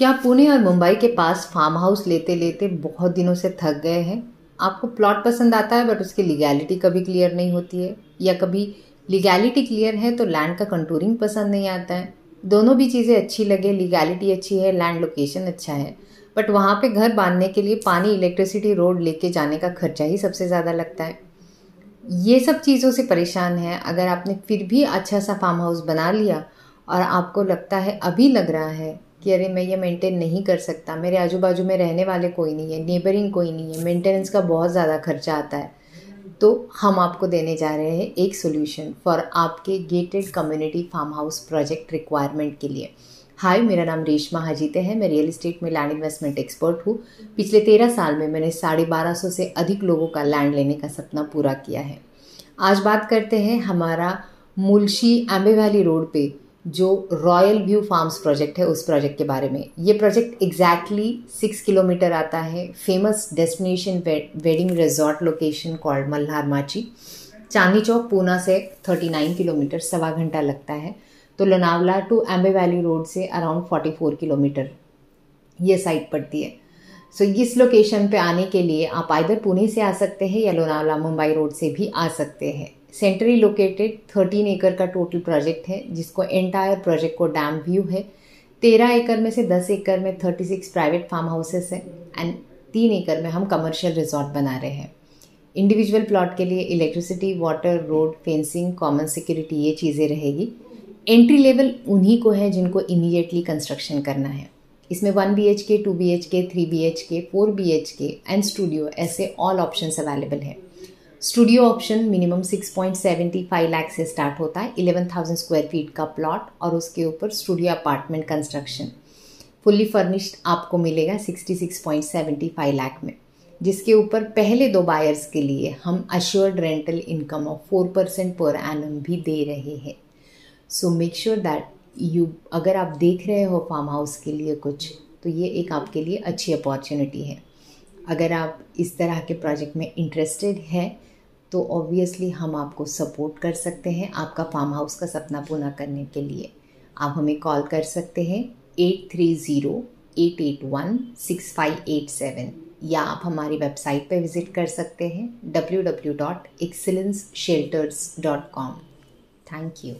क्या पुणे और मुंबई के पास फार्म हाउस लेते लेते बहुत दिनों से थक गए हैं? आपको प्लॉट पसंद आता है बट उसकी लीगैलिटी कभी क्लियर नहीं होती है, या कभी लीगैलिटी क्लियर है तो लैंड का कंटूरिंग पसंद नहीं आता है। दोनों भी चीज़ें अच्छी लगे, लीगैलिटी अच्छी है, लैंड लोकेशन अच्छा है, बट वहाँ पे घर बांधने के लिए पानी, इलेक्ट्रिसिटी, रोड लेके जाने का खर्चा ही सबसे ज़्यादा लगता है। ये सब चीज़ों से परेशान है। अगर आपने फिर भी अच्छा सा फार्म हाउस बना लिया और आपको लगता है, अभी लग रहा है कि अरे मैं ये मेंटेन नहीं कर सकता, मेरे आजू बाजू में रहने वाले कोई नहीं है, नेबरिंग कोई नहीं है, मेंटेनेंस का बहुत ज़्यादा खर्चा आता है, तो हम आपको देने जा रहे हैं एक सोल्यूशन फॉर आपके gated community farm house project requirement के लिए। हाय, मेरा नाम रेशमा हाजीते है। मैं रियल इस्टेट में लैंड इन्वेस्टमेंट एक्सपर्ट हूँ। पिछले 13 साल में मैंने 1250 से अधिक लोगों का लैंड लेने का सपना पूरा किया है। आज बात करते हैं हमारा मुलशी एम्बे वैली रोड पे जो रॉयल व्यू फार्म्स प्रोजेक्ट है, उस प्रोजेक्ट के बारे में। ये प्रोजेक्ट एग्जैक्टली 6 किलोमीटर आता है famous destination wedding resort location called Malharmachi. Chandi Chowk Poona से 39 किलोमीटर, सवा घंटा लगता है। तो लोनावला टू एम्बे वैली रोड से अराउंड 44 किलोमीटर ये साइट पड़ती है। सो इस लोकेशन पे आने के लिए आप आइदर पुणे से आ सकते हैं या लोनावला मुंबई रोड से भी आ सकते हैं। सेंट्रली लोकेटेड 13 एकड़ का टोटल प्रोजेक्ट है, जिसको एंटायर प्रोजेक्ट को डैम व्यू है। 13 एकड़ में से 10 एकड़ में 36 प्राइवेट फार्म हाउसेस हैं एंड 3 एकड़ में हम कमर्शियल रिजॉर्ट बना रहे हैं। इंडिविजुअल प्लॉट के लिए electricity, water, road, fencing, common security, ये चीज़ें रहेगी। एंट्री लेवल उन्हीं को है जिनको इमीडिएटली कंस्ट्रक्शन करना है। इसमें 1 BHK, 2 BHK, 3 BHK, 4 BHK and studio, ऐसे ऑल ऑप्शंस अवेलेबल हैं। स्टूडियो ऑप्शन मिनिमम 6.75 लाख से स्टार्ट होता है, 11,000 स्क्वायर फीट का प्लॉट, और उसके ऊपर studio apartment construction fully furnished आपको मिलेगा 66.75 लाख में, जिसके ऊपर पहले 2 बायर्स के लिए हम अश्योर्ड रेंटल इनकम ऑफ 4% पर एनम भी दे रहे हैं। So make sure that you, अगर आप देख रहे हो फार्म हाउस के लिए कुछ, तो ये एक आपके लिए अच्छी अपॉर्चुनिटी है। अगर आप इस तरह के प्रोजेक्ट में इंटरेस्टेड हैं तो ऑब्वियसली हम आपको सपोर्ट कर सकते हैं आपका फार्म हाउस का सपना पूरा करने के लिए। आप हमें कॉल कर सकते हैं 8308816587, या आप हमारी वेबसाइट पर विज़िट कर सकते हैं www.excellenceshelters.com। Thank you.